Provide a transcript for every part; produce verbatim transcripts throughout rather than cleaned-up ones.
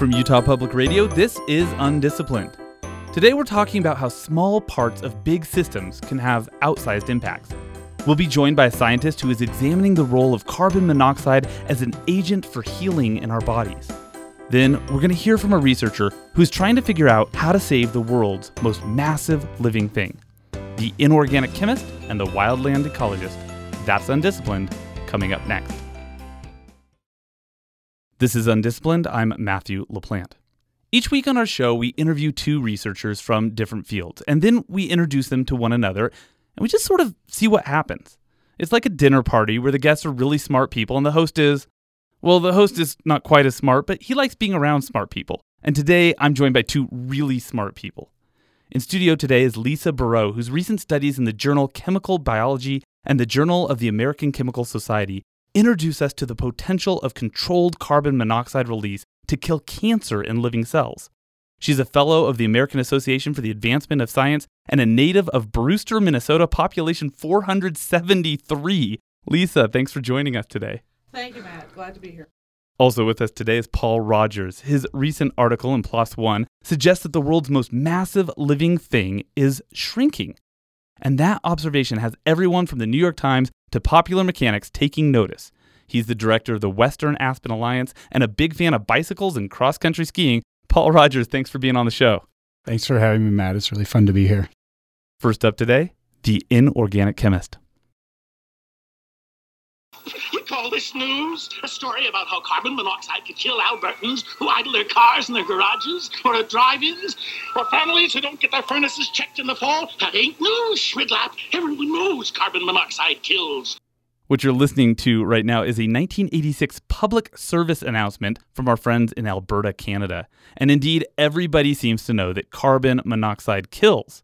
From Utah Public Radio, this is UnDisciplined. Today we're talking about how small parts of big systems can have outsized impacts. We'll be joined by a scientist who is examining the role of carbon monoxide as an agent for healing in our bodies. Then we're going to hear from a researcher who's trying to figure out how to save the world's most massive living thing. The inorganic chemist and the wildland ecologist. That's Undisciplined, coming up next. This is Undisciplined. I'm Matthew LaPlante. Each week on our show, we interview two researchers from different fields, and then we introduce them to one another, and we just sort of see what happens. It's like a dinner party where the guests are really smart people, and the host is, well, the host is not quite as smart, but he likes being around smart people. And today, I'm joined by two really smart people. In studio today is Lisa Berreau, whose recent studies in the journal Chemical Biology and the Journal of the American Chemical Society introduce us to the potential of controlled carbon monoxide release to kill cancer in living cells. She's a fellow of the American Association for the Advancement of Science and a native of Brewster, Minnesota, population four hundred seventy-three. Lisa, thanks for joining us today. Thank you, Matt. Glad to be here. Also with us today is Paul Rogers. His recent article in PLOS One suggests that the world's most massive living thing is shrinking. And that observation has everyone from the New York Times to Popular Mechanics taking notice. He's the director of the Western Aspen Alliance and a big fan of bicycles and cross-country skiing. Paul Rogers, thanks for being on the show. Thanks for having me, Matt. It's really fun to be here. First up today, the inorganic chemist. This news, a story about how carbon monoxide could kill Albertans who idle their cars in their garages or at drive-ins, or families who don't get their furnaces checked in the fall. That ain't news, Schmidlap. Everyone knows carbon monoxide kills. What you're listening to right now is a nineteen eighty-six public service announcement from our friends in Alberta, Canada. And indeed, everybody seems to know that carbon monoxide kills.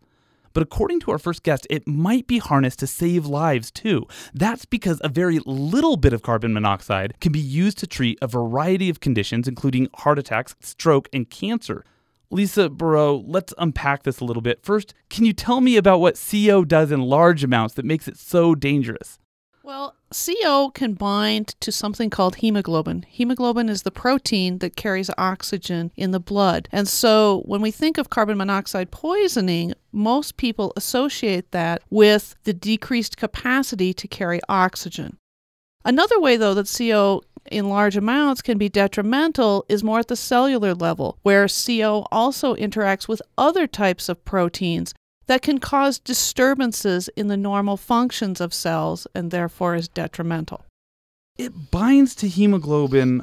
But according to our first guest, it might be harnessed to save lives too. That's because a very little bit of carbon monoxide can be used to treat a variety of conditions, including heart attacks, stroke, and cancer. Lisa Berreau, let's unpack this a little bit. First, can you tell me about what C O does in large amounts that makes it so dangerous? Well, C O can bind to something called hemoglobin. Hemoglobin is the protein that carries oxygen in the blood. And so when we think of carbon monoxide poisoning, most people associate that with the decreased capacity to carry oxygen. Another way, though, that C O in large amounts can be detrimental is more at the cellular level, where C O also interacts with other types of proteins that can cause disturbances in the normal functions of cells and therefore is detrimental. It binds to hemoglobin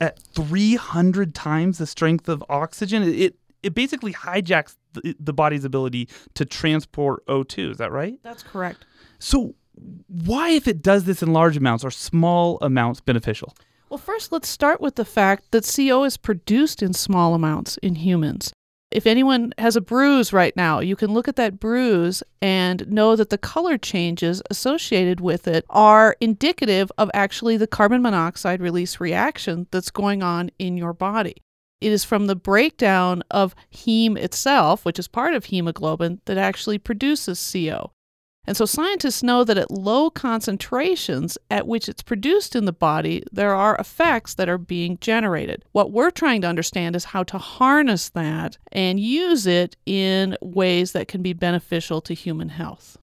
at three hundred times the strength of oxygen. It it basically hijacks the, the body's ability to transport O two. Is that right? That's correct. So why, if it does this in large amounts, are small amounts beneficial? Well, first, let's start with the fact that C O is produced in small amounts in humans. If anyone has a bruise right now, you can look at that bruise and know that the color changes associated with it are indicative of actually the carbon monoxide release reaction that's going on in your body. It is from the breakdown of heme itself, which is part of hemoglobin, that actually produces C O. And so scientists know that at low concentrations at which it's produced in the body, there are effects that are being generated. What we're trying to understand is how to harness that and use it in ways that can be beneficial to human health.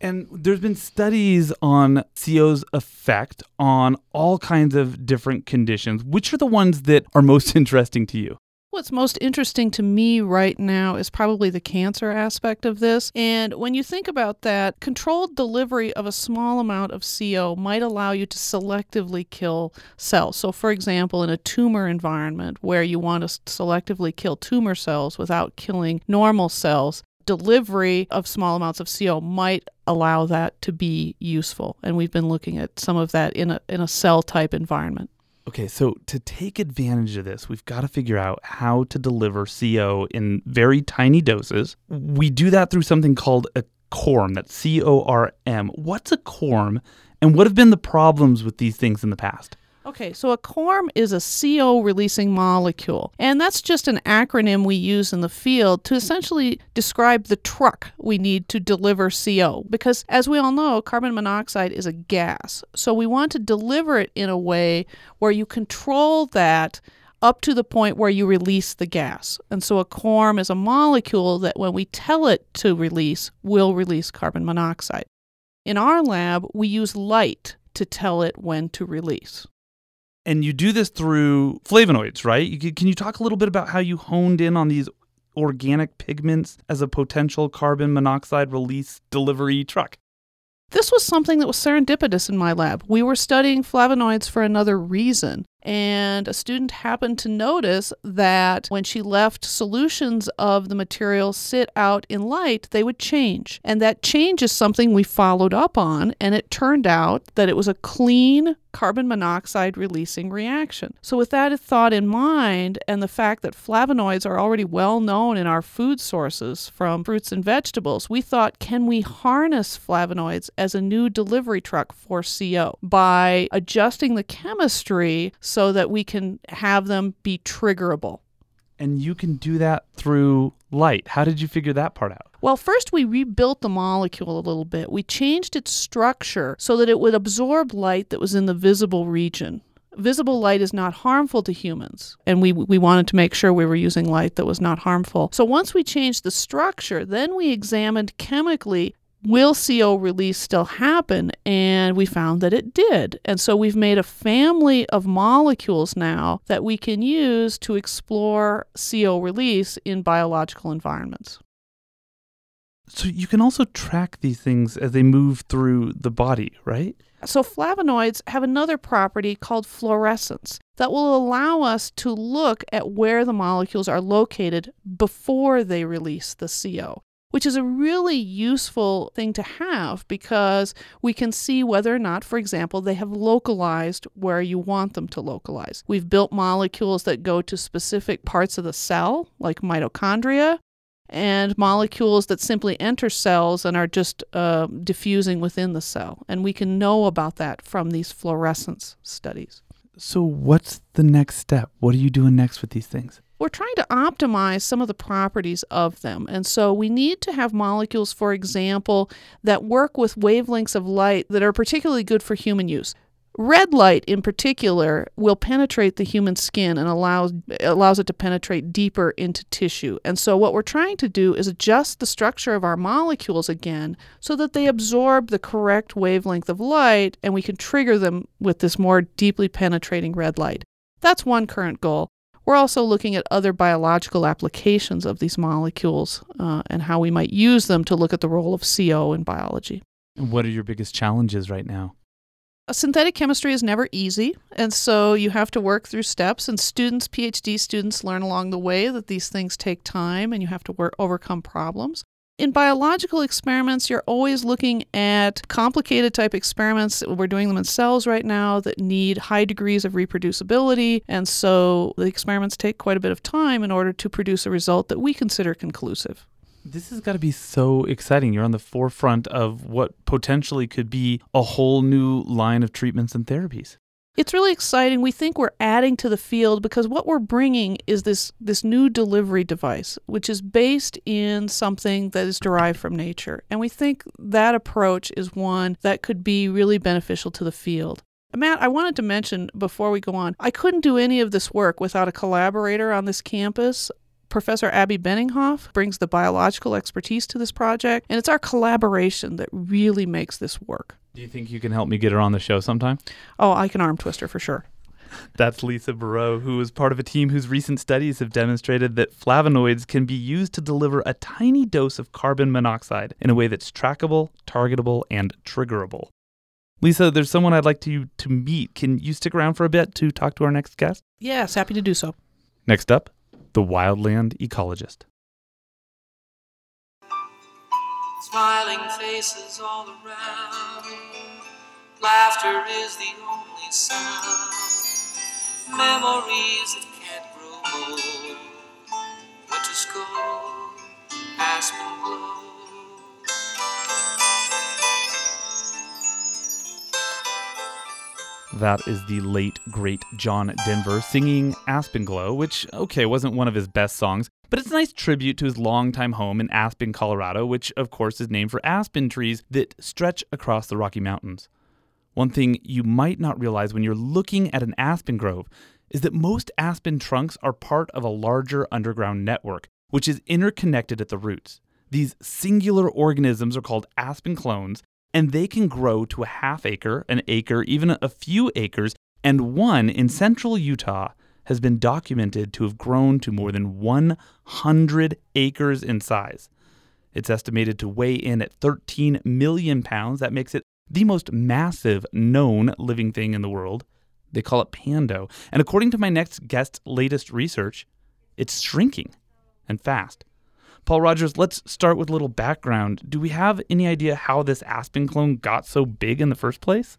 And there's been studies on C O's effect on all kinds of different conditions. Which are the ones that are most interesting to you? What's most interesting to me right now is probably the cancer aspect of this. And when you think about that, controlled delivery of a small amount of C O might allow you to selectively kill cells. So, for example, in a tumor environment where you want to selectively kill tumor cells without killing normal cells, delivery of small amounts of C O might allow that to be useful. And we've been looking at some of that in a, in a cell-type environment. Okay, so to take advantage of this, we've got to figure out how to deliver C O in very tiny doses. We do that through something called a CORM, that's C O R M. What's a CORM, and what have been the problems with these things in the past? Okay, so a CORM is a C O-releasing molecule, and that's just an acronym we use in the field to essentially describe the truck we need to deliver C O, because as we all know, carbon monoxide is a gas, so we want to deliver it in a way where you control that up to the point where you release the gas. And so a CORM is a molecule that when we tell it to release, will release carbon monoxide. In our lab, we use light to tell it when to release. And you do this through flavonoids, right? You, can you talk a little bit about how you honed in on these organic pigments as a potential carbon monoxide release delivery truck? This was something that was serendipitous in my lab. We were studying flavonoids for another reason, and a student happened to notice that when she left solutions of the material sit out in light, they would change. And that change is something we followed up on, and it turned out that it was a clean carbon monoxide releasing reaction. So with that thought in mind, and the fact that flavonoids are already well known in our food sources from fruits and vegetables, we thought, can we harness flavonoids as a new delivery truck for C O by adjusting the chemistry so that we can have them be triggerable? And you can do that through light. How did you figure that part out? Well, first we rebuilt the molecule a little bit. We changed its structure so that it would absorb light that was in the visible region. Visible light is not harmful to humans, and we we wanted to make sure we were using light that was not harmful. So once we changed the structure, then we examined chemically, will C O release still happen? And we found that it did. And so we've made a family of molecules now that we can use to explore C O release in biological environments. So you can also track these things as they move through the body, right? So flavonoids have another property called fluorescence that will allow us to look at where the molecules are located before they release the C O, which is a really useful thing to have because we can see whether or not, for example, they have localized where you want them to localize. We've built molecules that go to specific parts of the cell, like mitochondria, and molecules that simply enter cells and are just uh, diffusing within the cell. And we can know about that from these fluorescence studies. So what's the next step? What are you doing next with these things? We're trying to optimize some of the properties of them. And so we need to have molecules, for example, that work with wavelengths of light that are particularly good for human use. Red light, in particular, will penetrate the human skin and allows allows it to penetrate deeper into tissue. And so what we're trying to do is adjust the structure of our molecules again so that they absorb the correct wavelength of light and we can trigger them with this more deeply penetrating red light. That's one current goal. We're also looking at other biological applications of these molecules uh, and how we might use them to look at the role of C O in biology. And what are your biggest challenges right now? Synthetic chemistry is never easy, and so you have to work through steps, and students, PhD students, learn along the way that these things take time and you have to work, overcome problems. In biological experiments, you're always looking at complicated type experiments. We're doing them in cells right now that need high degrees of reproducibility, and so the experiments take quite a bit of time in order to produce a result that we consider conclusive. This has got to be so exciting. You're on the forefront of what potentially could be a whole new line of treatments and therapies. It's really exciting. We think we're adding to the field because what we're bringing is this, this new delivery device, which is based in something that is derived from nature. And we think that approach is one that could be really beneficial to the field. Matt, I wanted to mention before we go on, I couldn't do any of this work without a collaborator on this campus. Professor Abby Benninghoff brings the biological expertise to this project, and it's our collaboration that really makes this work. Do you think you can help me get her on the show sometime? Oh, I can arm twist her for sure. That's Lisa Berreau, who is part of a team whose recent studies have demonstrated that flavonoids can be used to deliver a tiny dose of carbon monoxide in a way that's trackable, targetable, and triggerable. Lisa, there's someone I'd like to, to meet. Can you stick around for a bit to talk to our next guest? Yes, happy to do so. Next up, the wildland ecologist. Smiling faces all around, laughter is the only sound, memories that can't grow old, winter's cold, Aspen Glow. That is the late, great John Denver singing Aspen Glow, which, okay, wasn't one of his best songs, but it's a nice tribute to his longtime home in Aspen, Colorado, which, of course, is named for aspen trees that stretch across the Rocky Mountains. One thing you might not realize when you're looking at an aspen grove is that most aspen trunks are part of a larger underground network, which is interconnected at the roots. These singular organisms are called aspen clones, and they can grow to a half acre, an acre, even a few acres, and one in central Utah has been documented to have grown to more than one hundred acres in size. It's estimated to weigh in at thirteen million pounds. That makes it the most massive known living thing in the world. They call it Pando. And according to my next guest's latest research, it's shrinking, and fast. Paul Rogers, let's start with a little background. Do we have any idea how this aspen clone got so big in the first place?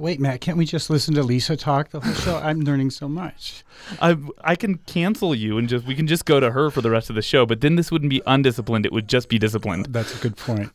Wait, Matt, can't we just listen to Lisa talk the whole show? I'm learning so much. I, I can cancel you and just we can just go to her for the rest of the show, but then this wouldn't be undisciplined. It would just be disciplined. That's a good point.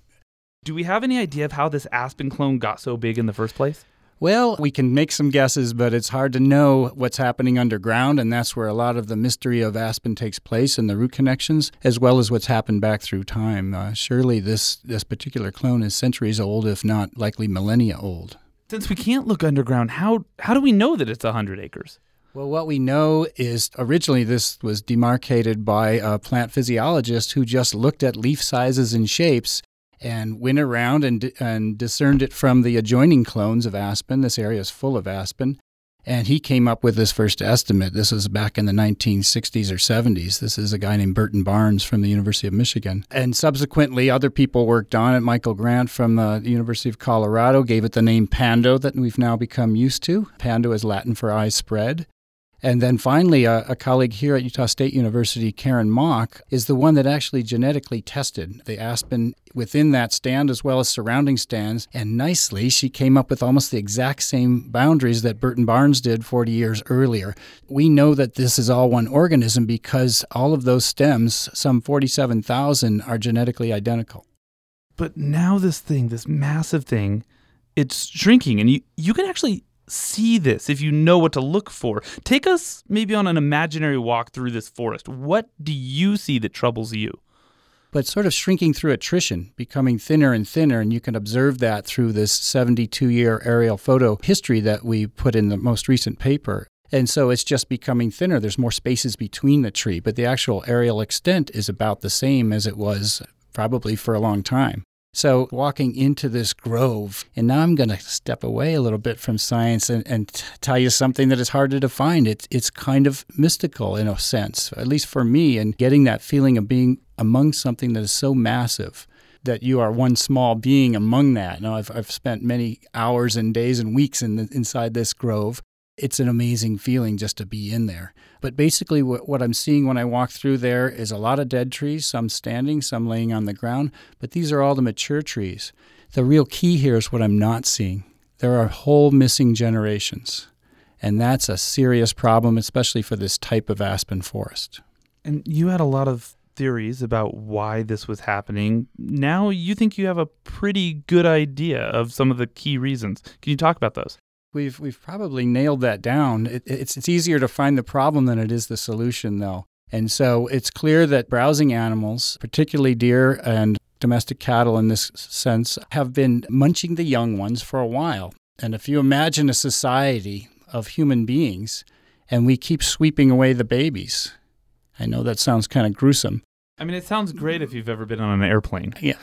Do we have any idea of how this aspen clone got so big in the first place? Well, we can make some guesses, but it's hard to know what's happening underground, and that's where a lot of the mystery of aspen takes place and the root connections, as well as what's happened back through time. Uh, surely this, this particular clone is centuries old, if not likely millennia old. Since we can't look underground, how how do we know that it's one hundred acres? Well, what we know is originally this was demarcated by a plant physiologist who just looked at leaf sizes and shapes and went around and and discerned it from the adjoining clones of aspen. This area is full of aspen. And he came up with this first estimate. This was back in the nineteen sixties or seventies. This is a guy named Burton Barnes from the University of Michigan. And subsequently, other people worked on it. Michael Grant from the University of Colorado gave it the name Pando that we've now become used to. Pando is Latin for eye spread. And then finally, a, a colleague here at Utah State University, Karen Mock, is the one that actually genetically tested the aspen within that stand as well as surrounding stands. And nicely, she came up with almost the exact same boundaries that Burton Barnes did forty years earlier. We know that this is all one organism because all of those stems, some forty-seven thousand, are genetically identical. But now this thing, this massive thing, it's shrinking. And you, you can actually see this if you know what to look for. Take us maybe on an imaginary walk through this forest. What do you see that troubles you? But sort of shrinking through attrition, becoming thinner and thinner, and you can observe that through this seventy-two-year aerial photo history that we put in the most recent paper. And so it's just becoming thinner. There's more spaces between the tree, but the actual aerial extent is about the same as it was probably for a long time. So walking into this grove, and now I'm going to step away a little bit from science and, and t- tell you something that is hard to define. It, it's kind of mystical in a sense, at least for me, and getting that feeling of being among something that is so massive that you are one small being among that. Now, I've, I've spent many hours and days and weeks in the, inside this grove. It's an amazing feeling just to be in there. But basically what, what I'm seeing when I walk through there is a lot of dead trees, some standing, some laying on the ground, but these are all the mature trees. The real key here is what I'm not seeing. There are whole missing generations, and that's a serious problem, especially for this type of aspen forest. And you had a lot of theories about why this was happening. Now you think you have a pretty good idea of some of the key reasons. Can you talk about those? We've we've probably nailed that down. It, it's it's easier to find the problem than it is the solution, though. And so it's clear that browsing animals, particularly deer and domestic cattle in this sense, have been munching the young ones for a while. And if you imagine a society of human beings and we keep sweeping away the babies, I know that sounds kind of gruesome. I mean, it sounds great if you've ever been on an airplane. Yeah.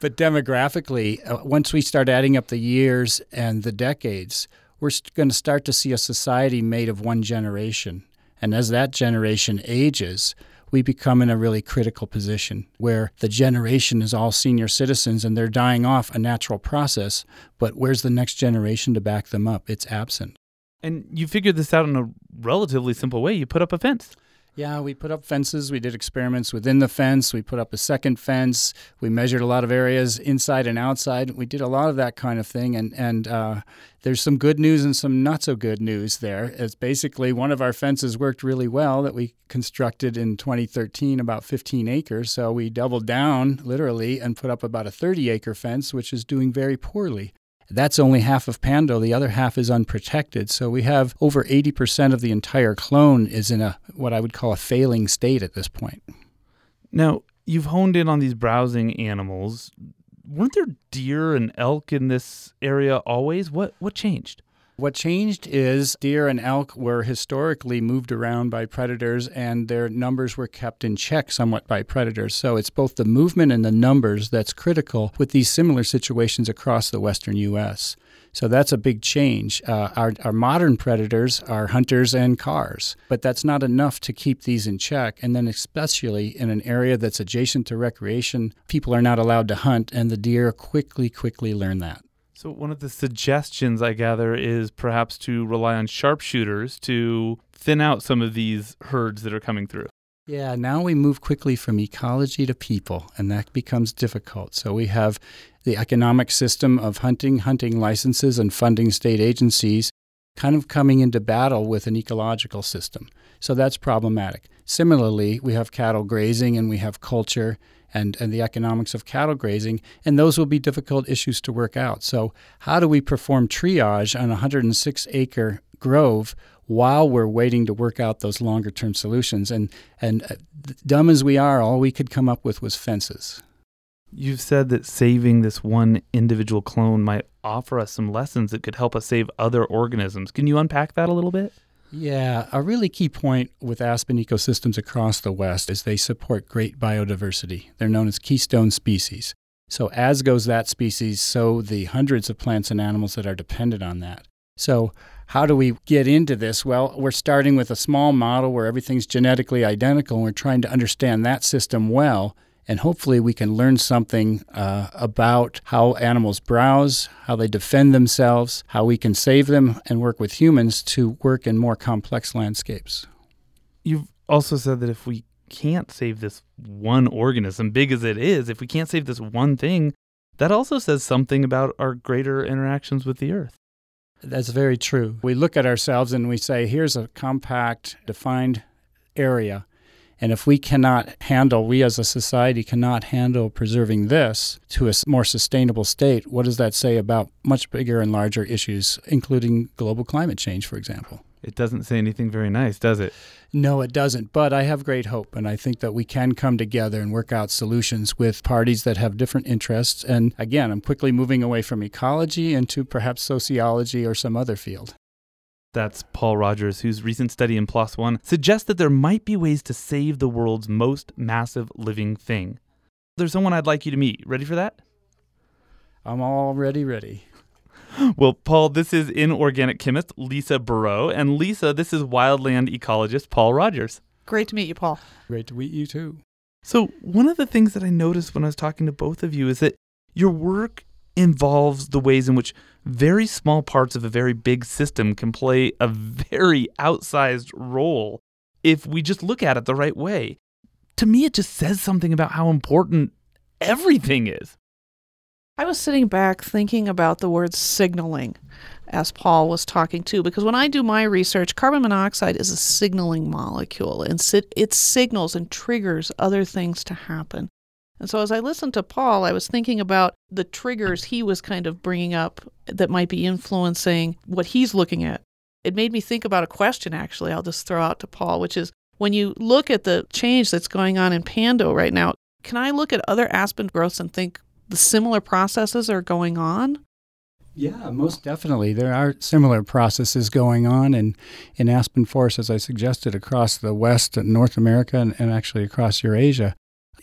But demographically, uh, once we start adding up the years and the decades, we're st- going to start to see a society made of one generation. And as that generation ages, we become in a really critical position where the generation is all senior citizens and they're dying off, a natural process. But where's the next generation to back them up? It's absent. And you figured this out in a relatively simple way. You put up a fence. Yeah, we put up fences. We did experiments within the fence. We put up a second fence. We measured a lot of areas inside and outside. We did a lot of that kind of thing. And, and uh, there's some good news and some not so good news there. It's basically one of our fences worked really well that we constructed in twenty thirteen, about fifteen acres. So we doubled down literally and put up about a thirty acre fence, which is doing very poorly. That's only half of Pando. The other half is unprotected. So we have over eighty percent of the entire clone is in a what I would call a failing state at this point. Now, you've honed in on these browsing animals. Weren't there deer and elk in this area always? What what changed? What changed is deer and elk were historically moved around by predators, and their numbers were kept in check somewhat by predators. So it's both the movement and the numbers that's critical with these similar situations across the western U S So that's a big change. Uh, our, our modern predators are hunters and cars, but that's not enough to keep these in check. And then especially in an area that's adjacent to recreation, people are not allowed to hunt, and the deer quickly, quickly learn that. So one of the suggestions I gather is perhaps to rely on sharpshooters to thin out some of these herds that are coming through. Yeah, now we move quickly from ecology to people, and that becomes difficult. So we have the economic system of hunting, hunting licenses, and funding state agencies kind of coming into battle with an ecological system. So that's problematic. Similarly, we have cattle grazing and we have culture and, and the economics of cattle grazing, and those will be difficult issues to work out. So how do we perform triage on a one hundred six acre grove while we're waiting to work out those longer-term solutions? And, and uh, dumb as we are, all we could come up with was fences. You've said that saving this one individual clone might offer us some lessons that could help us save other organisms. Can you unpack that a little bit? Yeah, a really key point with aspen ecosystems across the West is they support great biodiversity. They're known as keystone species. So as goes that species, so the hundreds of plants and animals that are dependent on that. So how do we get into this? Well, we're starting with a small model where everything's genetically identical, and we're trying to understand that system well. And hopefully we can learn something uh, about how animals browse, how they defend themselves, how we can save them and work with humans to work in more complex landscapes. You've also said that if we can't save this one organism, big as it is, if we can't save this one thing, that also says something about our greater interactions with the earth. That's very true. We look at ourselves and we say, here's a compact, defined area. And if we cannot handle, we as a society cannot handle preserving this to a more sustainable state, what does that say about much bigger and larger issues, including global climate change, for example? It doesn't say anything very nice, does it? No, it doesn't. But I have great hope, and I think that we can come together and work out solutions with parties that have different interests. And again, I'm quickly moving away from ecology into perhaps sociology or some other field. That's Paul Rogers, whose recent study in PLOS One suggests that there might be ways to save the world's most massive living thing. There's someone I'd like you to meet. Ready for that? I'm already ready. Well, Paul, this is inorganic chemist Lisa Berreau, and Lisa, this is wildland ecologist Paul Rogers. Great to meet you, Paul. Great to meet you, too. So one of the things that I noticed when I was talking to both of you is that your work involves the ways in which very small parts of a very big system can play a very outsized role if we just look at it the right way. To me, it just says something about how important everything is. I was sitting back thinking about the word signaling as Paul was talking too, because when I do my research, carbon monoxide is a signaling molecule, and it signals and triggers other things to happen. And so as I listened to Paul, I was thinking about the triggers he was kind of bringing up that might be influencing what he's looking at. It made me think about a question, actually, I'll just throw out to Paul, which is when you look at the change that's going on in Pando right now, can I look at other aspen growths and think the similar processes are going on? Yeah, most definitely. There are similar processes going on in, in aspen forests, as I suggested, across the West and North America and, and actually across Eurasia.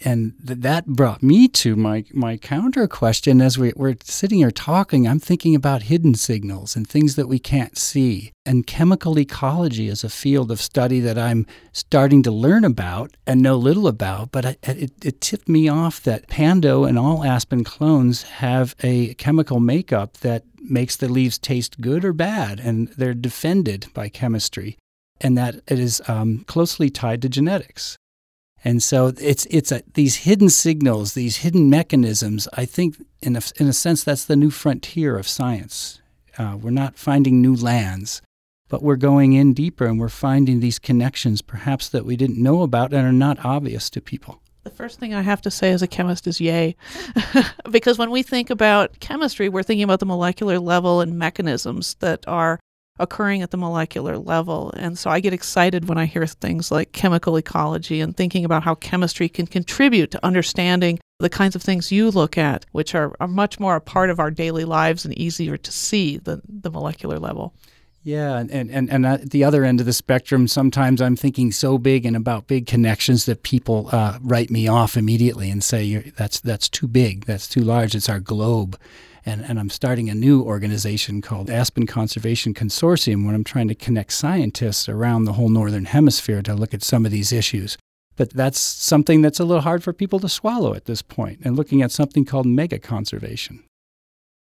And th- that brought me to my, my counter question. As we, we're sitting here talking, I'm thinking about hidden signals and things that we can't see. And chemical ecology is a field of study that I'm starting to learn about and know little about. But I, it, it tipped me off that Pando and all aspen clones have a chemical makeup that makes the leaves taste good or bad. And they're defended by chemistry. And that it is um, closely tied to genetics. And so it's it's a, these hidden signals, these hidden mechanisms, I think in a, in a sense that's the new frontier of science. Uh, we're not finding new lands, but we're going in deeper and we're finding these connections perhaps that we didn't know about and are not obvious to people. The first thing I have to say as a chemist is yay, because when we think about chemistry, we're thinking about the molecular level and mechanisms that are occurring at the molecular level. And so I get excited when I hear things like chemical ecology and thinking about how chemistry can contribute to understanding the kinds of things you look at, which are, are much more a part of our daily lives and easier to see than the molecular level. Yeah, and, and, and at the other end of the spectrum, sometimes I'm thinking so big and about big connections that people uh, write me off immediately and say, You're, that's that's too big, that's too large, it's our globe. And, and I'm starting a new organization called Aspen Conservation Consortium when I'm trying to connect scientists around the whole Northern Hemisphere to look at some of these issues. But that's something that's a little hard for people to swallow at this point, and looking at something called mega conservation.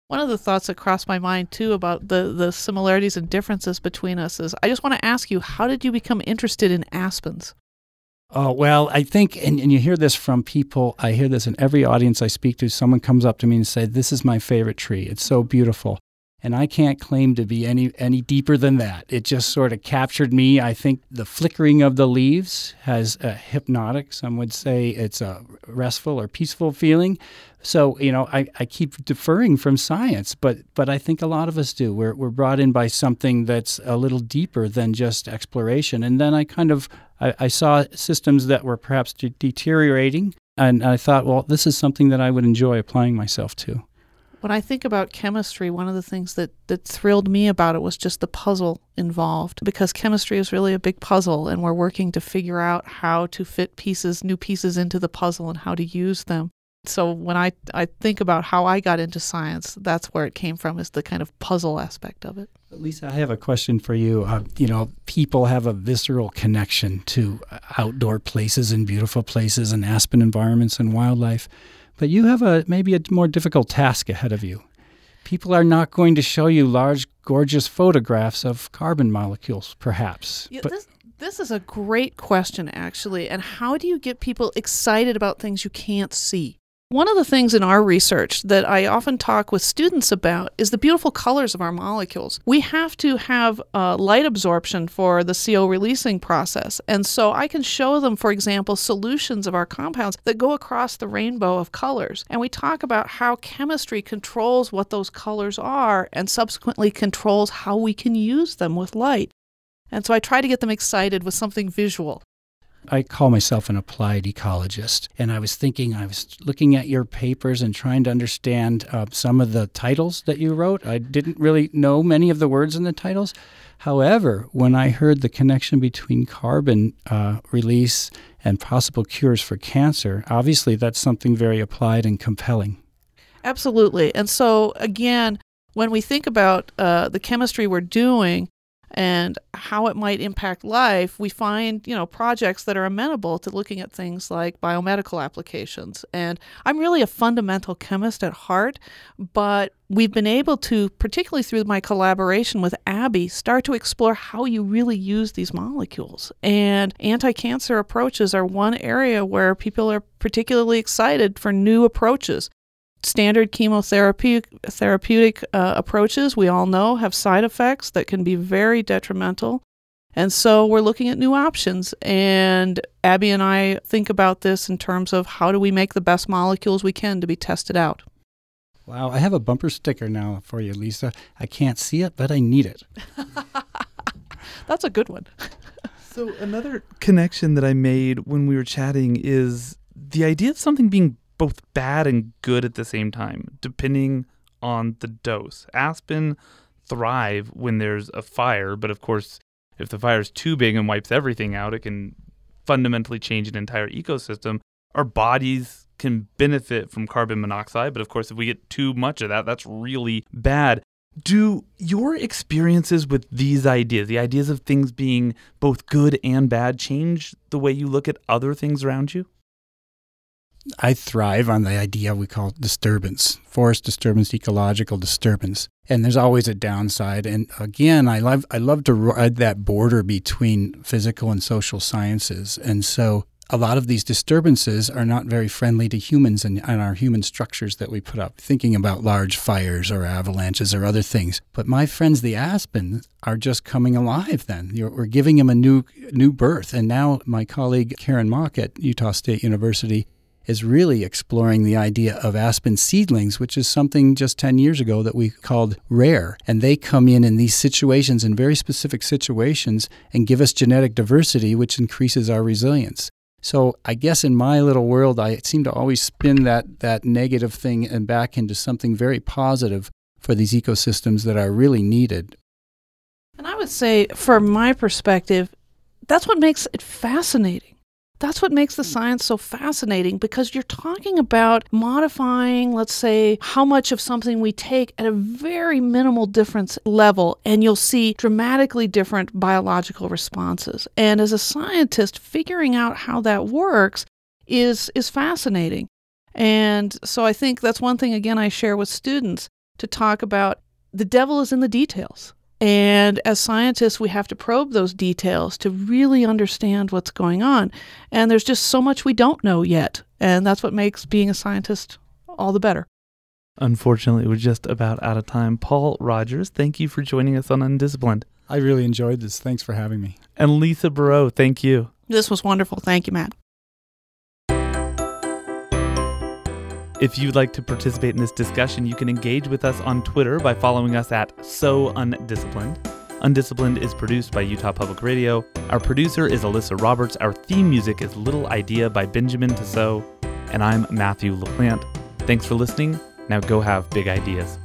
One of the thoughts that crossed my mind, too, about the, the similarities and differences between us is I just want to ask you, how did you become interested in aspens? Oh, well, I think, and, and you hear this from people, I hear this in every audience I speak to, someone comes up to me and says, this is my favorite tree, it's so beautiful. And I can't claim to be any, any deeper than that. It just sort of captured me. I think the flickering of the leaves has a hypnotic, some would say it's a restful or peaceful feeling. So, you know, I, I keep deferring from science, but but I think a lot of us do. We're, we're brought in by something that's a little deeper than just exploration. And then I kind of, I, I saw systems that were perhaps de- deteriorating, and I thought, well, this is something that I would enjoy applying myself to. When I think about chemistry, one of the things that, that thrilled me about it was just the puzzle involved, because chemistry is really a big puzzle, and we're working to figure out how to fit pieces, new pieces into the puzzle and how to use them. So when I, I think about how I got into science, that's where it came from, is the kind of puzzle aspect of it. Lisa, I have a question for you. Uh, you know, people have a visceral connection to outdoor places and beautiful places and aspen environments and wildlife. But you have a maybe a more difficult task ahead of you. People are not going to show you large, gorgeous photographs of carbon molecules, perhaps. Yeah, but this, this is a great question, actually. And how do you get people excited about things you can't see? One of the things in our research that I often talk with students about is the beautiful colors of our molecules. We have to have uh, light absorption for the C O releasing process. And so I can show them, for example, solutions of our compounds that go across the rainbow of colors. And we talk about how chemistry controls what those colors are and subsequently controls how we can use them with light. And so I try to get them excited with something visual. I call myself an applied ecologist, and I was thinking, I was looking at your papers and trying to understand uh, some of the titles that you wrote. I didn't really know many of the words in the titles. However, when I heard the connection between carbon uh, release and possible cures for cancer, obviously that's something very applied and compelling. Absolutely. And so, again, when we think about uh, the chemistry we're doing, and how it might impact life, we find, you know, projects that are amenable to looking at things like biomedical applications. And I'm really a fundamental chemist at heart, but we've been able to, particularly through my collaboration with Abby, start to explore how you really use these molecules. And anti-cancer approaches are one area where people are particularly excited for new approaches. Standard chemotherapeutic therapeutic, uh, approaches, we all know, have side effects that can be very detrimental. And so we're looking at new options. And Abby and I think about this in terms of how do we make the best molecules we can to be tested out. Wow, I have a bumper sticker now for you, Lisa. I can't see it, but I need it. That's a good one. So another connection that I made when we were chatting is the idea of something being both bad and good at the same time, depending on the dose. Aspen thrive when there's a fire, but of course, if the fire's too big and wipes everything out, it can fundamentally change an entire ecosystem. Our bodies can benefit from carbon monoxide, but of course, if we get too much of that, that's really bad. Do your experiences with these ideas, the ideas of things being both good and bad, change the way you look at other things around you? I thrive on the idea we call disturbance, forest disturbance, ecological disturbance. And there's always a downside. And again, I love I love to ride that border between physical and social sciences. And so a lot of these disturbances are not very friendly to humans and, and our human structures that we put up, thinking about large fires or avalanches or other things. But my friends, the aspens, are just coming alive then. You're, we're giving them a new, new birth. And now my colleague Karen Mock at Utah State University is really exploring the idea of aspen seedlings, which is something just ten years ago that we called rare. And they come in in these situations, in very specific situations, and give us genetic diversity, which increases our resilience. So I guess in my little world, I seem to always spin that, that negative thing and back into something very positive for these ecosystems that are really needed. would say, from my perspective, that's what makes it fascinating. That's what makes the science so fascinating, because you're talking about modifying, let's say, how much of something we take at a very minimal difference level, and you'll see dramatically different biological responses. And as a scientist, figuring out how that works is is fascinating. And so I think that's one thing, again, I share with students to talk about the devil is in the details. And as scientists, we have to probe those details to really understand what's going on. And there's just so much we don't know yet. And that's what makes being a scientist all the better. Unfortunately, we're just about out of time. Paul Rogers, thank you for joining us on Undisciplined. I really enjoyed this. Thanks for having me. And Lisa Berreau, thank you. This was wonderful. Thank you, Matt. If you'd like to participate in this discussion, you can engage with us on Twitter by following us at SoUndisciplined. Undisciplined is produced by Utah Public Radio. Our producer is Alyssa Roberts. Our theme music is Little Idea by Benjamin Tussaud. And I'm Matthew LaPlante. Thanks for listening. Now go have big ideas.